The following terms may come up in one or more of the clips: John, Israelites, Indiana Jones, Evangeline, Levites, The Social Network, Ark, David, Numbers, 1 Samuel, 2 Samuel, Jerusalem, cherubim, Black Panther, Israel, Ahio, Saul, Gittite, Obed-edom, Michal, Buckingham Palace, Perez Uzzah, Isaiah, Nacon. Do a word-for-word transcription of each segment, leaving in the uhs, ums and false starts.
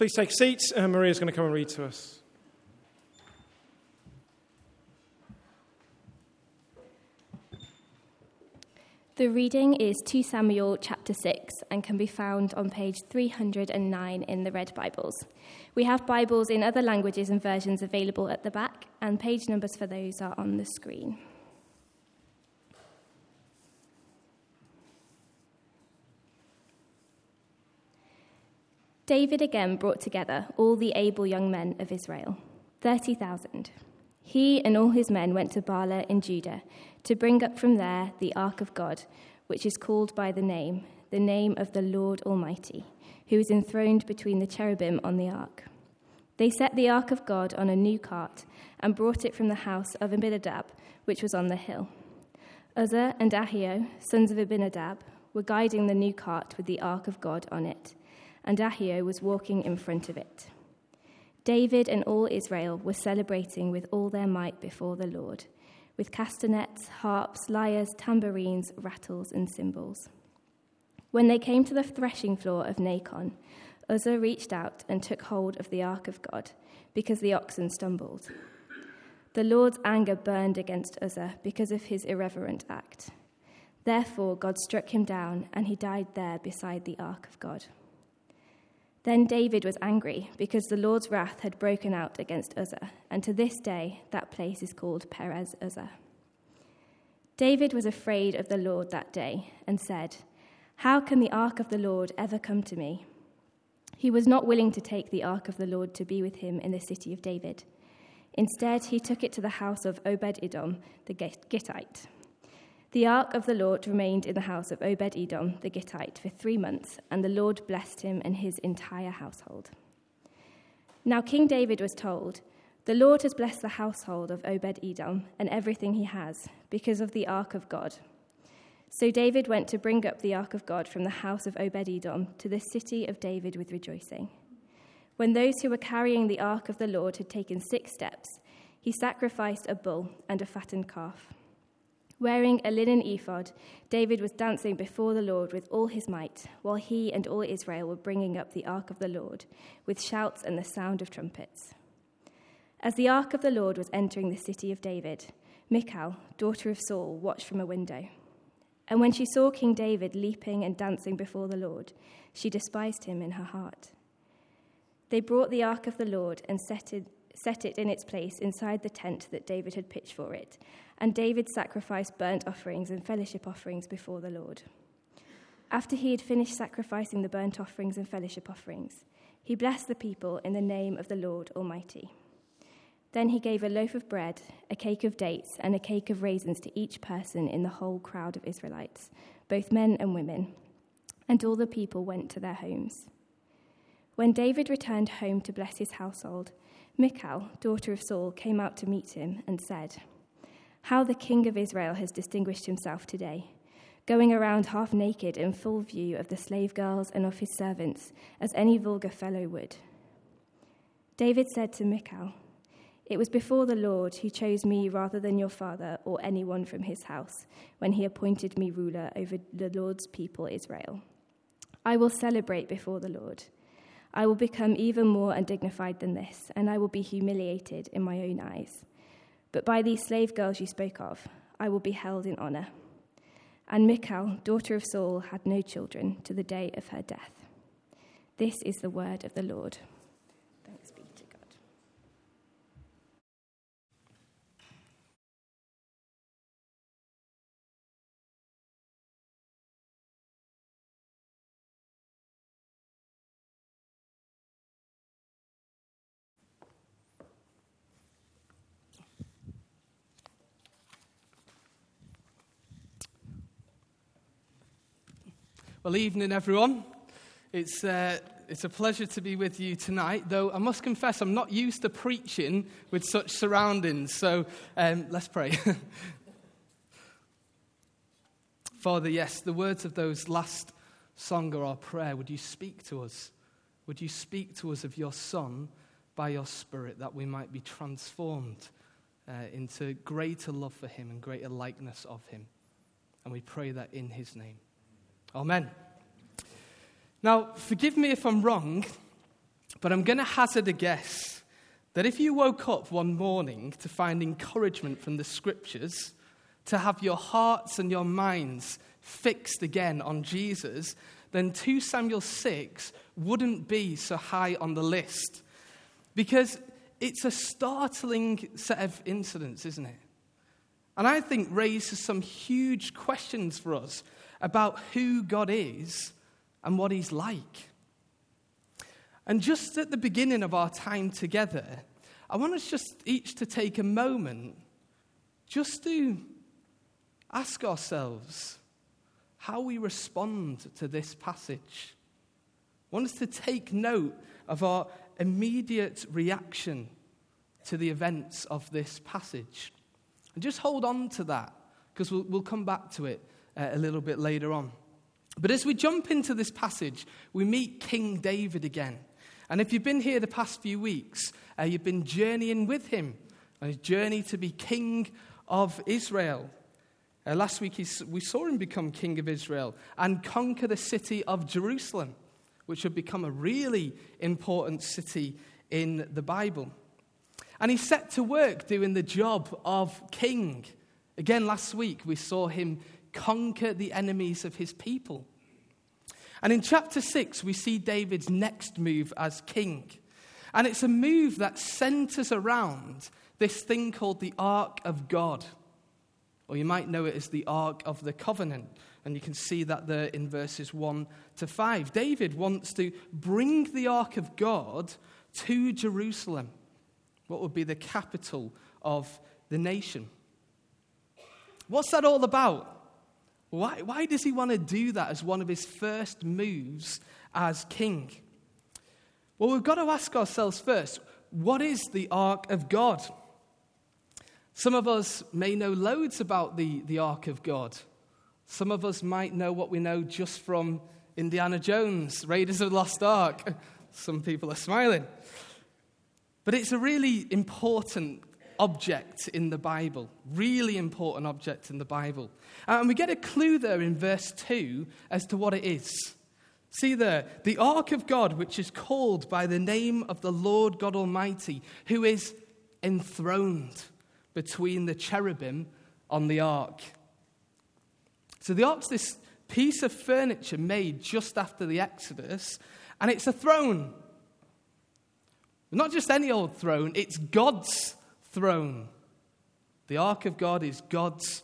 Please take seats, and Maria's going to come and read to us. The reading is Second Samuel chapter six and can be found on page three hundred nine in the Red Bibles. We have Bibles in other languages and versions available at the back, and page numbers for those are on the screen. David again brought together all the able young men of Israel, thirty thousand. He and all his men went to Baalah in Judah to bring up from there the ark of God, which is called by the name, the name of the Lord Almighty, who is enthroned between the cherubim on the ark. They set the ark of God on a new cart and brought it from the house of Abinadab, which was on the hill. Uzzah and Ahio, sons of Abinadab, were guiding the new cart with the ark of God on it, and Ahio was walking in front of it. David and all Israel were celebrating with all their might before the Lord, with castanets, harps, lyres, tambourines, rattles, and cymbals. When they came to the threshing floor of Nacon, Uzzah reached out and took hold of the ark of God, because the oxen stumbled. The Lord's anger burned against Uzzah because of his irreverent act. Therefore God struck him down, and he died there beside the ark of God. Then David was angry because the Lord's wrath had broken out against Uzzah, and to this day that place is called Perez Uzzah. David was afraid of the Lord that day and said, "How can the ark of the Lord ever come to me?" He was not willing to take the ark of the Lord to be with him in the city of David. Instead, he took it to the house of Obed-edom, the Gittite. The ark of the Lord remained in the house of Obed-edom, the Gittite, for three months, and the Lord blessed him and his entire household. Now King David was told, "The Lord has blessed the household of Obed-edom and everything he has, because of the ark of God." So David went to bring up the ark of God from the house of Obed-edom to the city of David with rejoicing. When those who were carrying the ark of the Lord had taken six steps, he sacrificed a bull and a fattened calf. Wearing a linen ephod, David was dancing before the Lord with all his might, while he and all Israel were bringing up the ark of the Lord with shouts and the sound of trumpets. As the ark of the Lord was entering the city of David, Michal, daughter of Saul, watched from a window. And when she saw King David leaping and dancing before the Lord, she despised him in her heart. They brought the ark of the Lord and set it set it in its place inside the tent that David had pitched for it, and David sacrificed burnt offerings and fellowship offerings before the Lord. After he had finished sacrificing the burnt offerings and fellowship offerings, he blessed the people in the name of the Lord Almighty. Then he gave a loaf of bread, a cake of dates, and a cake of raisins to each person in the whole crowd of Israelites, both men and women, and all the people went to their homes. When David returned home to bless his household, Michal, daughter of Saul, came out to meet him and said, "How the king of Israel has distinguished himself today, going around half naked in full view of the slave girls and of his servants, as any vulgar fellow would." David said to Michal, "It was before the Lord who chose me rather than your father or anyone from his house, when he appointed me ruler over the Lord's people Israel. I will celebrate before the Lord. I will become even more undignified than this, and I will be humiliated in my own eyes. But by these slave girls you spoke of, I will be held in honor." And Michal, daughter of Saul, had no children to the day of her death. This is the word of the Lord. Thanks be to God. Well, evening, everyone. It's uh, it's a pleasure to be with you tonight, though I must confess I'm not used to preaching with such surroundings, so um, let's pray. Father, yes, the words of those last song are our prayer. Would you speak to us? Would you speak to us of your Son by your Spirit, that we might be transformed uh, into greater love for him and greater likeness of him? And we pray that in his name. Amen. Now, forgive me if I'm wrong, But I'm going to hazard a guess that if you woke up one morning to find encouragement from the Scriptures, to have your hearts and your minds fixed again on Jesus, then Second Samuel six wouldn't be so high on the list. Because it's a startling set of incidents, isn't it? And I think raises some huge questions for us about who God is and what he's like. And just at the beginning of our time together, I want us just each to take a moment just to ask ourselves how we respond to this passage. I want us to take note of our immediate reaction to the events of this passage. And just hold on to that, because we'll, we'll come back to it uh, a little bit later on. But as we jump into this passage, we meet King David again. And if you've been here the past few weeks, uh, you've been journeying with him on his journey to be king of Israel. Uh, last week, he, we saw him become king of Israel and conquer the city of Jerusalem, which had become a really important city in the Bible. And he set to work doing the job of king. Again, last week, we saw him conquer the enemies of his people. And in chapter six, we see David's next move as king. And it's a move that centers around this thing called the Ark of God. Or you might know it as the Ark of the Covenant. And you can see that there in verses one to five. David wants to bring the Ark of God to Jerusalem, what would be the capital of the nation. What's that all about? Why, why does he want to do that as one of his first moves as king? Well, we've got to ask ourselves first, what is the Ark of God? Some of us may know loads about the, the Ark of God. Some of us might know what we know just from Indiana Jones, Raiders of the Lost Ark. Some people are smiling. But it's a really important object in the Bible, really important object in the Bible. And we get a clue there in verse two as to what it is. See there, the Ark of God, which is called by the name of the Lord God Almighty, who is enthroned between the cherubim on the ark. So the ark's this piece of furniture made just after the Exodus, and it's a throne. Not just any old throne, it's God's throne. The Ark of God is God's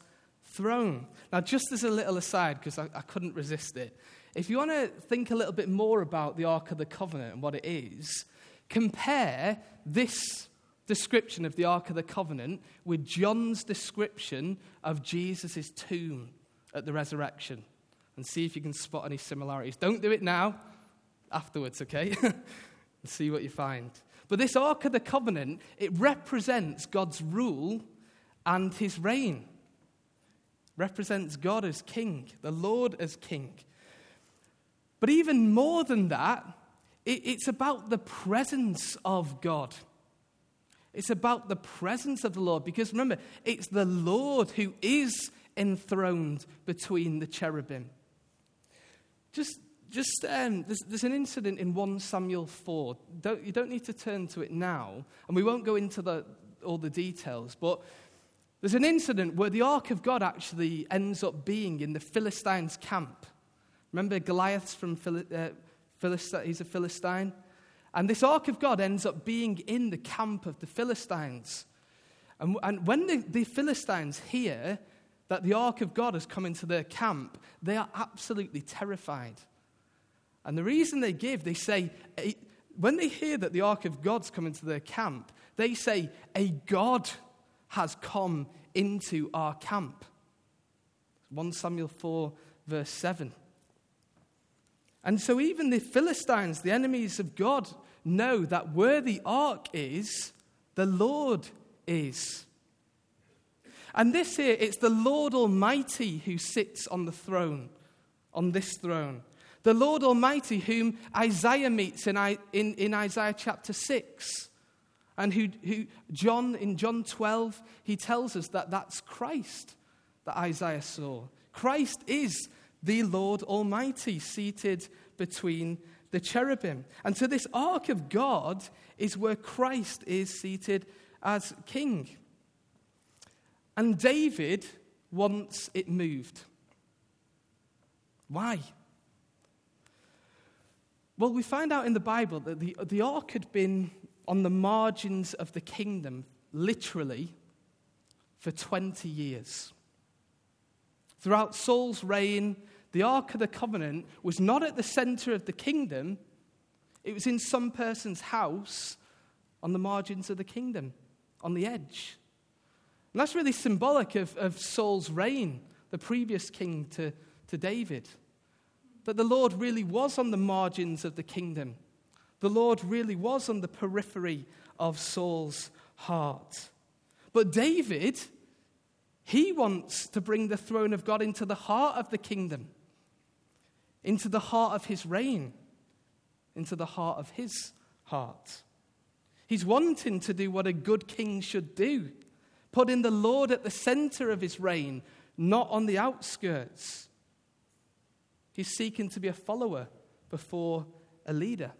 throne. Now, just as a little aside, because I, I couldn't resist it, if you want to think a little bit more about the Ark of the Covenant and what it is, compare this description of the Ark of the Covenant with John's description of Jesus' tomb at the resurrection, and see if you can spot any similarities. Don't do it now, afterwards, okay? And see what you find. But this Ark of the Covenant, it represents God's rule and his reign. Represents God as king, the Lord as king. But even more than that, it, it's about the presence of God. It's about the presence of the Lord. Because remember, it's the Lord who is enthroned between the cherubim. Just... Just um, there's, there's an incident in First Samuel four. Don't, you don't need to turn to it now, and we won't go into the, all the details, but there's an incident where the Ark of God actually ends up being in the Philistines' camp. Remember, Goliath's from Phil- uh, Philistine, he's a Philistine, and this Ark of God ends up being in the camp of the Philistines. And, and when the, the Philistines hear that the Ark of God has come into their camp, they are absolutely terrified. And the reason they give, they say, when they hear that the Ark of God's come into their camp, they say, a God has come into our camp. First Samuel four, verse seven. And so even the Philistines, the enemies of God, know that where the Ark is, the Lord is. And this here, it's the Lord Almighty who sits on the throne, on this throne. The Lord Almighty, whom Isaiah meets in, in, in Isaiah chapter six, and who, who John, in John twelve, he tells us that that's Christ that Isaiah saw. Christ is the Lord Almighty seated between the cherubim. And to this ark of God is where Christ is seated as king. And David wants it moved. Why? Well, we find out in the Bible that the, the ark had been on the margins of the kingdom, literally, for twenty years. Throughout Saul's reign, the Ark of the Covenant was not at the center of the kingdom. It was in some person's house on the margins of the kingdom, on the edge. And that's really symbolic of, of Saul's reign, the previous king to, to David. That the Lord really was on the margins of the kingdom. The Lord really was on the periphery of Saul's heart. But David, he wants to bring the throne of God into the heart of the kingdom, into the heart of his reign, into the heart of his heart. He's wanting to do what a good king should do, putting the Lord at the center of his reign, not on the outskirts. He's seeking to be a follower before a leader.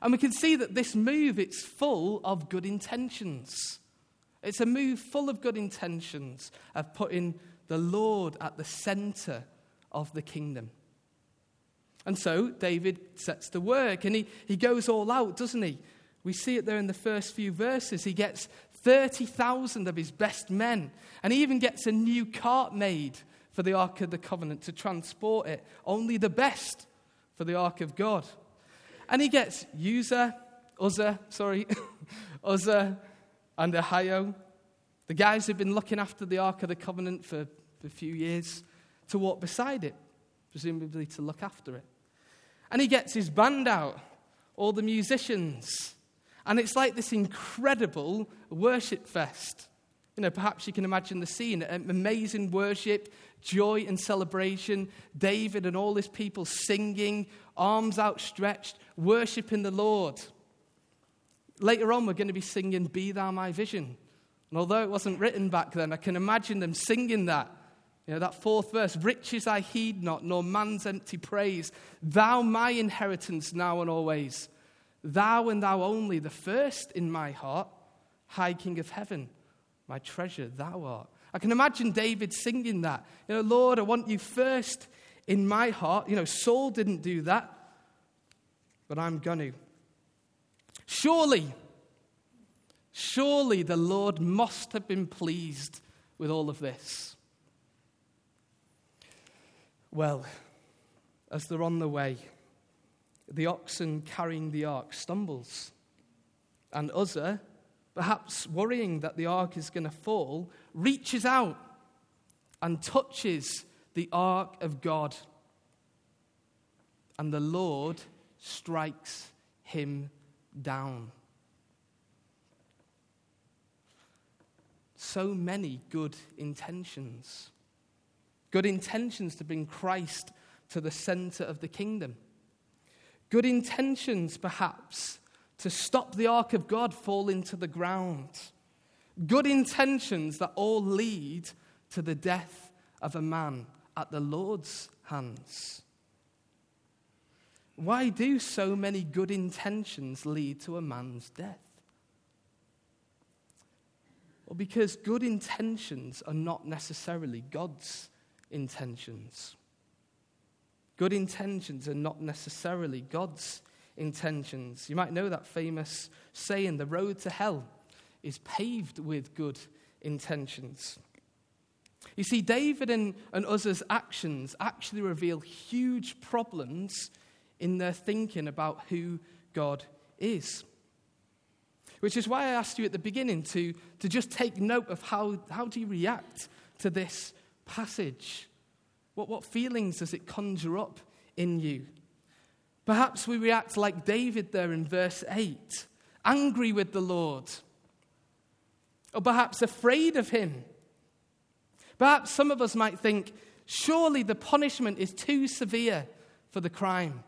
And we can see that this move, it's full of good intentions. It's a move full of good intentions of putting the Lord at the center of the kingdom. And so David sets to work, and he, he goes all out, doesn't he? We see it there in the first few verses. He gets thirty thousand of his best men, and he even gets a new cart made for the Ark of the Covenant to transport it. Only the best for the Ark of God. And he gets Uzzah, Uzzah, sorry, Uzzah and Ahio, the guys who've been looking after the Ark of the Covenant for a few years, to walk beside it, presumably to look after it. And he gets his band out, all the musicians. And it's like this incredible worship fest. You know, perhaps you can imagine the scene, amazing worship, joy and celebration, David and all his people singing, arms outstretched, worshiping the Lord. Later on, we're going to be singing, Be Thou My Vision. And although it wasn't written back then, I can imagine them singing that. You know, that fourth verse, riches I heed not, nor man's empty praise. Thou my inheritance now and always. Thou and thou only, the first in my heart, high King of heaven. My treasure, thou art. I can imagine David singing that. You know, Lord, I want you first in my heart. You know, Saul didn't do that, but I'm going to. Surely, surely the Lord must have been pleased with all of this. Well, as they're on the way, the oxen carrying the ark stumbles, and Uzzah, perhaps worrying that the ark is going to fall, reaches out and touches the ark of God. And the Lord strikes him down. So many good intentions. Good intentions to bring Christ to the center of the kingdom. Good intentions, perhaps, to stop the ark of God falling to the ground. Good intentions that all lead to the death of a man at the Lord's hands. Why do so many good intentions lead to a man's death? Well, because good intentions are not necessarily God's intentions. Good intentions are not necessarily God's intentions. You might know that famous saying, the road to hell is paved with good intentions. You see, David and, and Uzzah's actions actually reveal huge problems in their thinking about who God is. Which is why I asked you at the beginning to, to just take note of how, how do you react to this passage? What, what feelings does it conjure up in you? Perhaps we react like David there in verse eight, angry with the Lord, or perhaps afraid of him. Perhaps some of us might think, surely the punishment is too severe for the crime.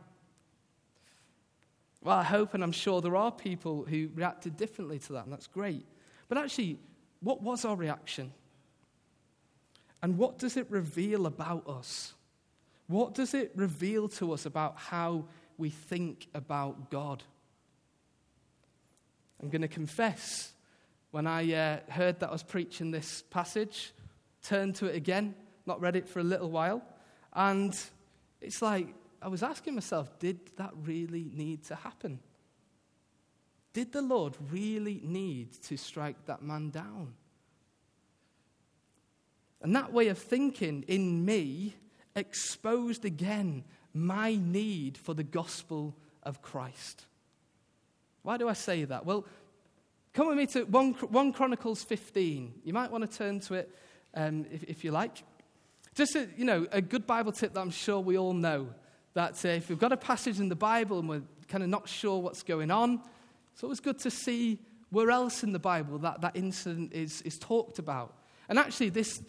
Well, I hope and I'm sure there are people who reacted differently to that, and that's great. But actually, what was our reaction? And what does it reveal about us? What does it reveal to us about how we think about God. I'm going to confess, when I uh, heard that I was preaching this passage, turned to it again, not read it for a little while, and it's like I was asking myself, did that really need to happen? Did the Lord really need to strike that man down? And that way of thinking in me exposed again my need for the gospel of Christ. Why do I say that? Well, come with me to First Chronicles fifteen. You might want to turn to it um, if, if you like. Just a, you know, a good Bible tip that I'm sure we all know, that uh, if we've got a passage in the Bible and we're kind of not sure what's going on, it's always good to see where else in the Bible that, that incident is, is talked about. And actually, this,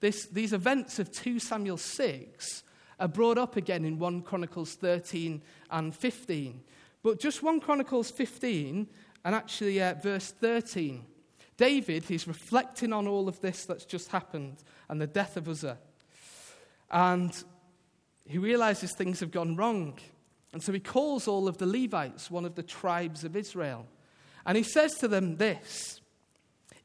this, these events of Second Samuel six are brought up again in First Chronicles thirteen and fifteen. But just First Chronicles fifteen, and actually uh, verse thirteen, David, he's reflecting on all of this that's just happened and the death of Uzzah. And he realizes things have gone wrong. And so he calls all of the Levites, one of the tribes of Israel. And he says to them this,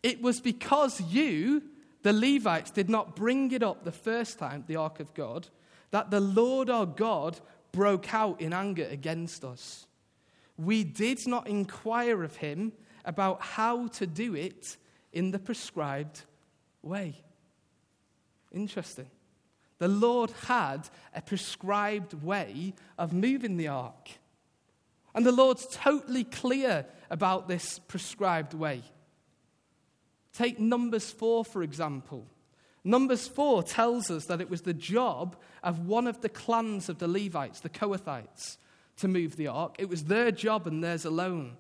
"It was because you, the Levites, did not bring it up the first time, the ark of God, that the Lord our God broke out in anger against us. We did not inquire of him about how to do it in the prescribed way." Interesting. The Lord had a prescribed way of moving the ark. And the Lord's totally clear about this prescribed way. Take Numbers four, for example. Numbers four tells us that it was the job of one of the clans of the Levites, the Kohathites, to move the ark. It was their job and theirs alone.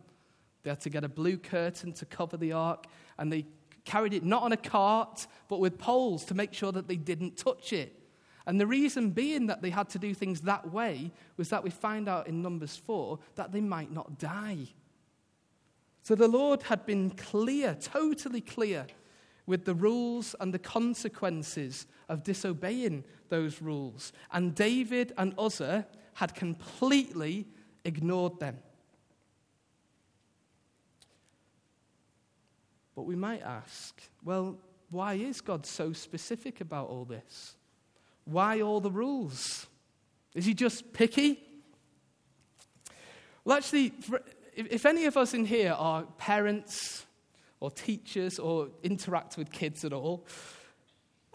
They had to get a blue curtain to cover the ark, and they carried it not on a cart, but with poles to make sure that they didn't touch it. And the reason being that they had to do things that way was that we find out in Numbers four that they might not die. So the Lord had been clear, totally clear, with the rules and the consequences of disobeying those rules. And David and Uzzah had completely ignored them. But we might ask, well, why is God so specific about all this? Why all the rules? Is he just picky? Well, actually, if any of us in here are parents or teachers or interact with kids at all,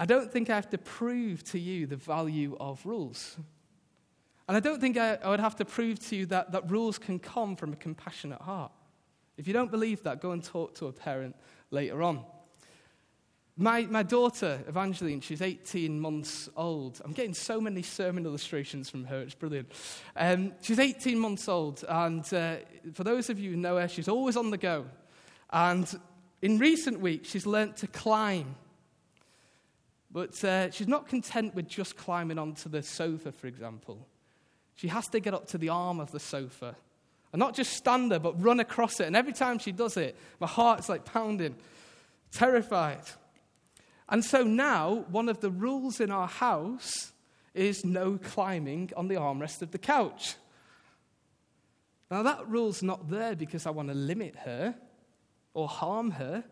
I don't think I have to prove to you the value of rules. And I don't think I, I would have to prove to you that, that rules can come from a compassionate heart. If you don't believe that, go and talk to a parent later on. My my daughter, Evangeline, she's eighteen months old. I'm getting so many sermon illustrations from her, it's brilliant. Um, she's eighteen months old, and uh, for those of you who know her, she's always on the go. And in recent weeks, she's learnt to climb. But uh, she's not content with just climbing onto the sofa, for example. She has to get up to the arm of the sofa. And not just stand there, but run across it. And every time she does it, my heart's like pounding, terrified. And so now, one of the rules in our house is no climbing on the armrest of the couch. Now, that rule's not there because I want to limit her or harm her.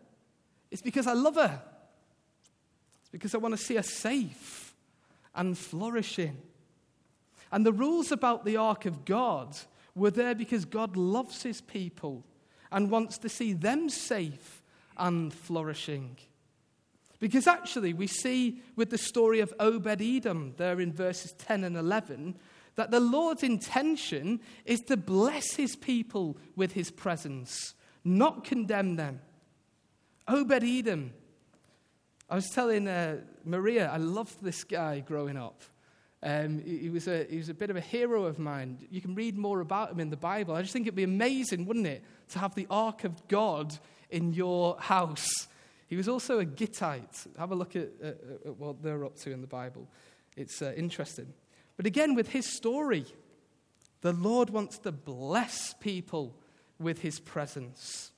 It's because I love her. It's because I want to see her safe and flourishing. And the rules about the ark of God were there because God loves his people and wants to see them safe and flourishing. Because actually, we see with the story of Obed-edom there in verses ten and eleven that the Lord's intention is to bless his people with his presence, not condemn them. Obed-edom. I was telling uh, Maria, I loved this guy growing up. Um, he, he was a he was a bit of a hero of mine. You can read more about him in the Bible. I just think it'd be amazing, wouldn't it, to have the Ark of God in your house. He was also a Gittite. Have a look at, at, at what they're up to in the Bible. It's uh, interesting. But again, with his story, the Lord wants to bless people with his presence.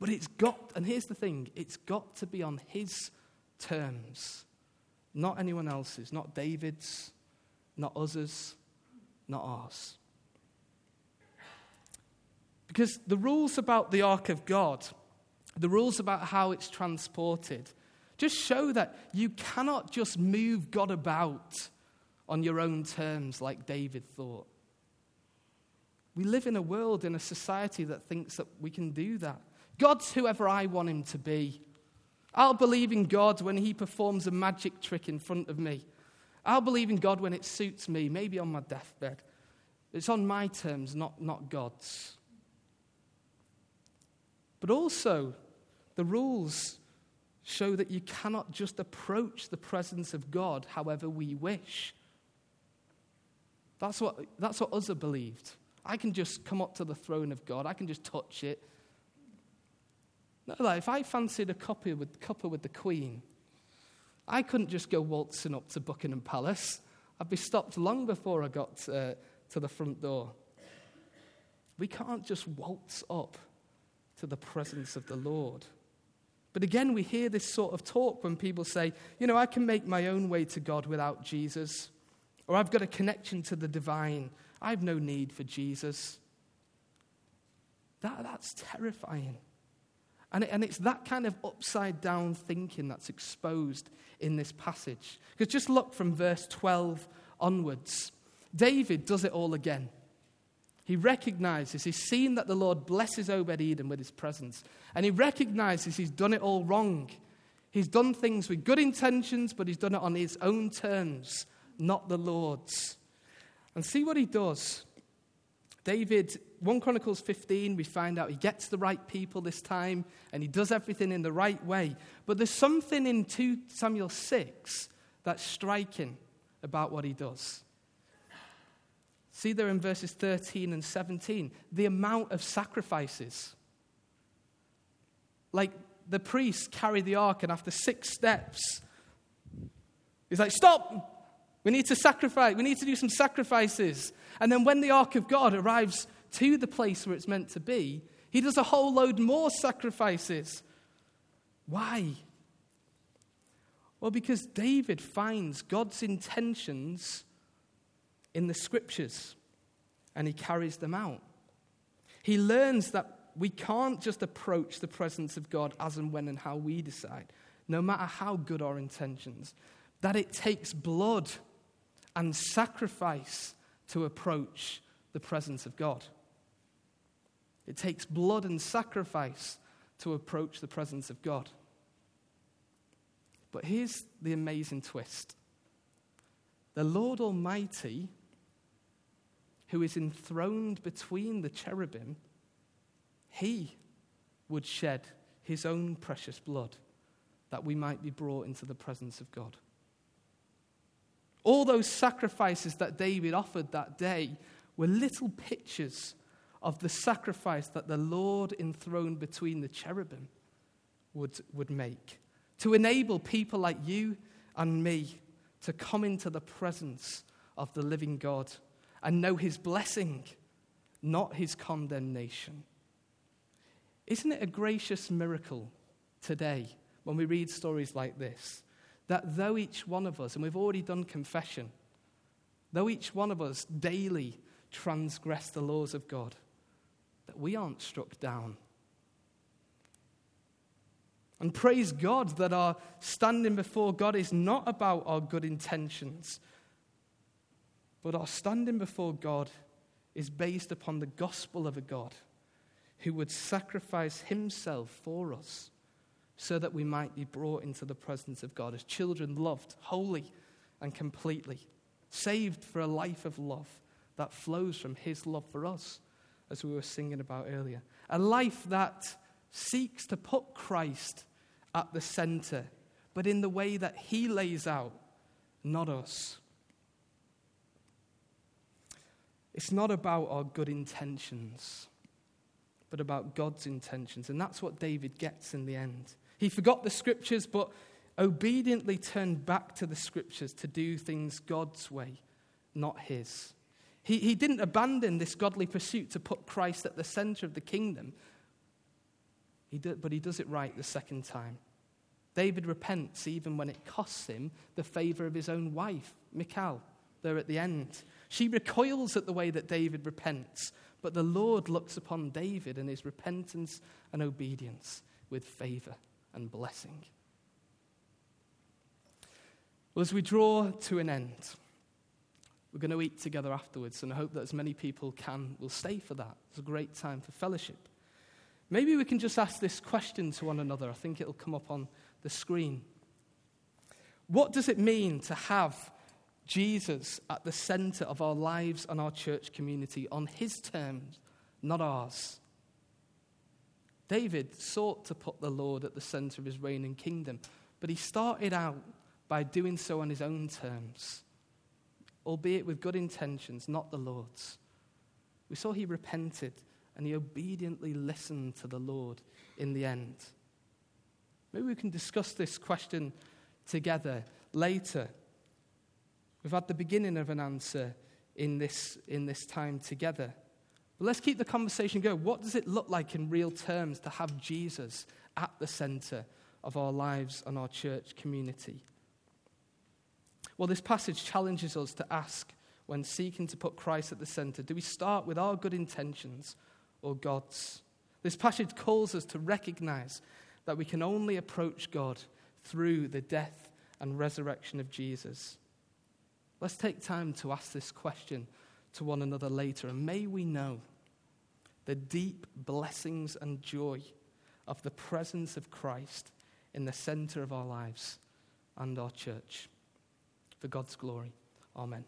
But it's got, and here's the thing, it's got to be on his terms, not anyone else's, not David's, not Uzzah's, not ours. Because the rules about the Ark of God, the rules about how it's transported, just show that you cannot just move God about on your own terms like David thought. We live in a world, in a society that thinks that we can do that. God's whoever I want him to be. I'll believe in God when he performs a magic trick in front of me. I'll believe in God when it suits me, maybe on my deathbed. It's on my terms, not, not God's. But also, the rules show that you cannot just approach the presence of God however we wish. That's what, that's what Uzzah believed. I can just come up to the throne of God. I can just touch it. No, like if I fancied a cuppa with, cuppa with the Queen, I couldn't just go waltzing up to Buckingham Palace. I'd be stopped long before I got uh, to the front door. We can't just waltz up to the presence of the Lord. But again, we hear this sort of talk when people say, you know, I can make my own way to God without Jesus, or I've got a connection to the divine. I've no need for Jesus. That, that's terrifying. And, it, and it's that kind of upside-down thinking that's exposed in this passage. Because just look from verse twelve onwards. David does it all again. He recognizes, he's seen that the Lord blesses Obed-edom with his presence. And he recognizes he's done it all wrong. He's done things with good intentions, but he's done it on his own terms, not the Lord's. And see what he does. David, First Chronicles fifteen, we find out he gets the right people this time, and he does everything in the right way. But there's something in Second Samuel six that's striking about what he does. See there in verses thirteen and seventeen, the amount of sacrifices. Like the priests carry the ark, and after six steps, he's like, stop! We need to sacrifice. We need to do some sacrifices. And then when the ark of God arrives to the place where it's meant to be, he does a whole load more sacrifices. Why? Well, because David finds God's intentions in the scriptures, and he carries them out. He learns that we can't just approach the presence of God as and when and how we decide, no matter how good our intentions, that it takes blood and sacrifice to approach the presence of God. It takes blood and sacrifice to approach the presence of God. But here's the amazing twist. The Lord Almighty, who is enthroned between the cherubim, he would shed his own precious blood that we might be brought into the presence of God. All those sacrifices that David offered that day were little pictures of the sacrifice that the Lord enthroned between the cherubim would, would make to enable people like you and me to come into the presence of the living God and know his blessing, not his condemnation. Isn't it a gracious miracle today when we read stories like this, that though each one of us, and we've already done confession, though each one of us daily transgress the laws of God, that we aren't struck down. And praise God that our standing before God is not about our good intentions, but our standing before God is based upon the gospel of a God who would sacrifice himself for us so that we might be brought into the presence of God as children loved wholly and completely, saved for a life of love that flows from his love for us, as we were singing about earlier. A life that seeks to put Christ at the center, but in the way that he lays out, not us. It's not about our good intentions, but about God's intentions. And that's what David gets in the end. He forgot the scriptures, but obediently turned back to the scriptures to do things God's way, not his. He, he didn't abandon this godly pursuit to put Christ at the center of the kingdom, He did, but he does it right the second time. David repents even when it costs him the favor of his own wife, Michal, there at the end. She recoils at the way that David repents, But the Lord looks upon David and his repentance and obedience with favor and blessing. Well, as we draw to an end, we're going to eat together afterwards, and I hope that as many people can will stay for that. It's a great time for fellowship. Maybe we can just ask this question to one another. I think it'll come up on the screen. What does it mean to have Jesus at the center of our lives and our church community on his terms, not ours? David sought to put the Lord at the center of his reign and kingdom, but he started out by doing so on his own terms, albeit with good intentions, not the Lord's. We saw he repented and he obediently listened to the Lord in the end. Maybe we can discuss this question together later. We've had the beginning of an answer in this in this time together. But let's keep the conversation going. What does it look like in real terms to have Jesus at the center of our lives and our church community? Well, this passage challenges us to ask, when seeking to put Christ at the center, do we start with our good intentions or God's? This passage calls us to recognize that we can only approach God through the death and resurrection of Jesus. Let's take time to ask this question to one another later, and may we know the deep blessings and joy of the presence of Christ in the center of our lives and our church. For God's glory. Amen.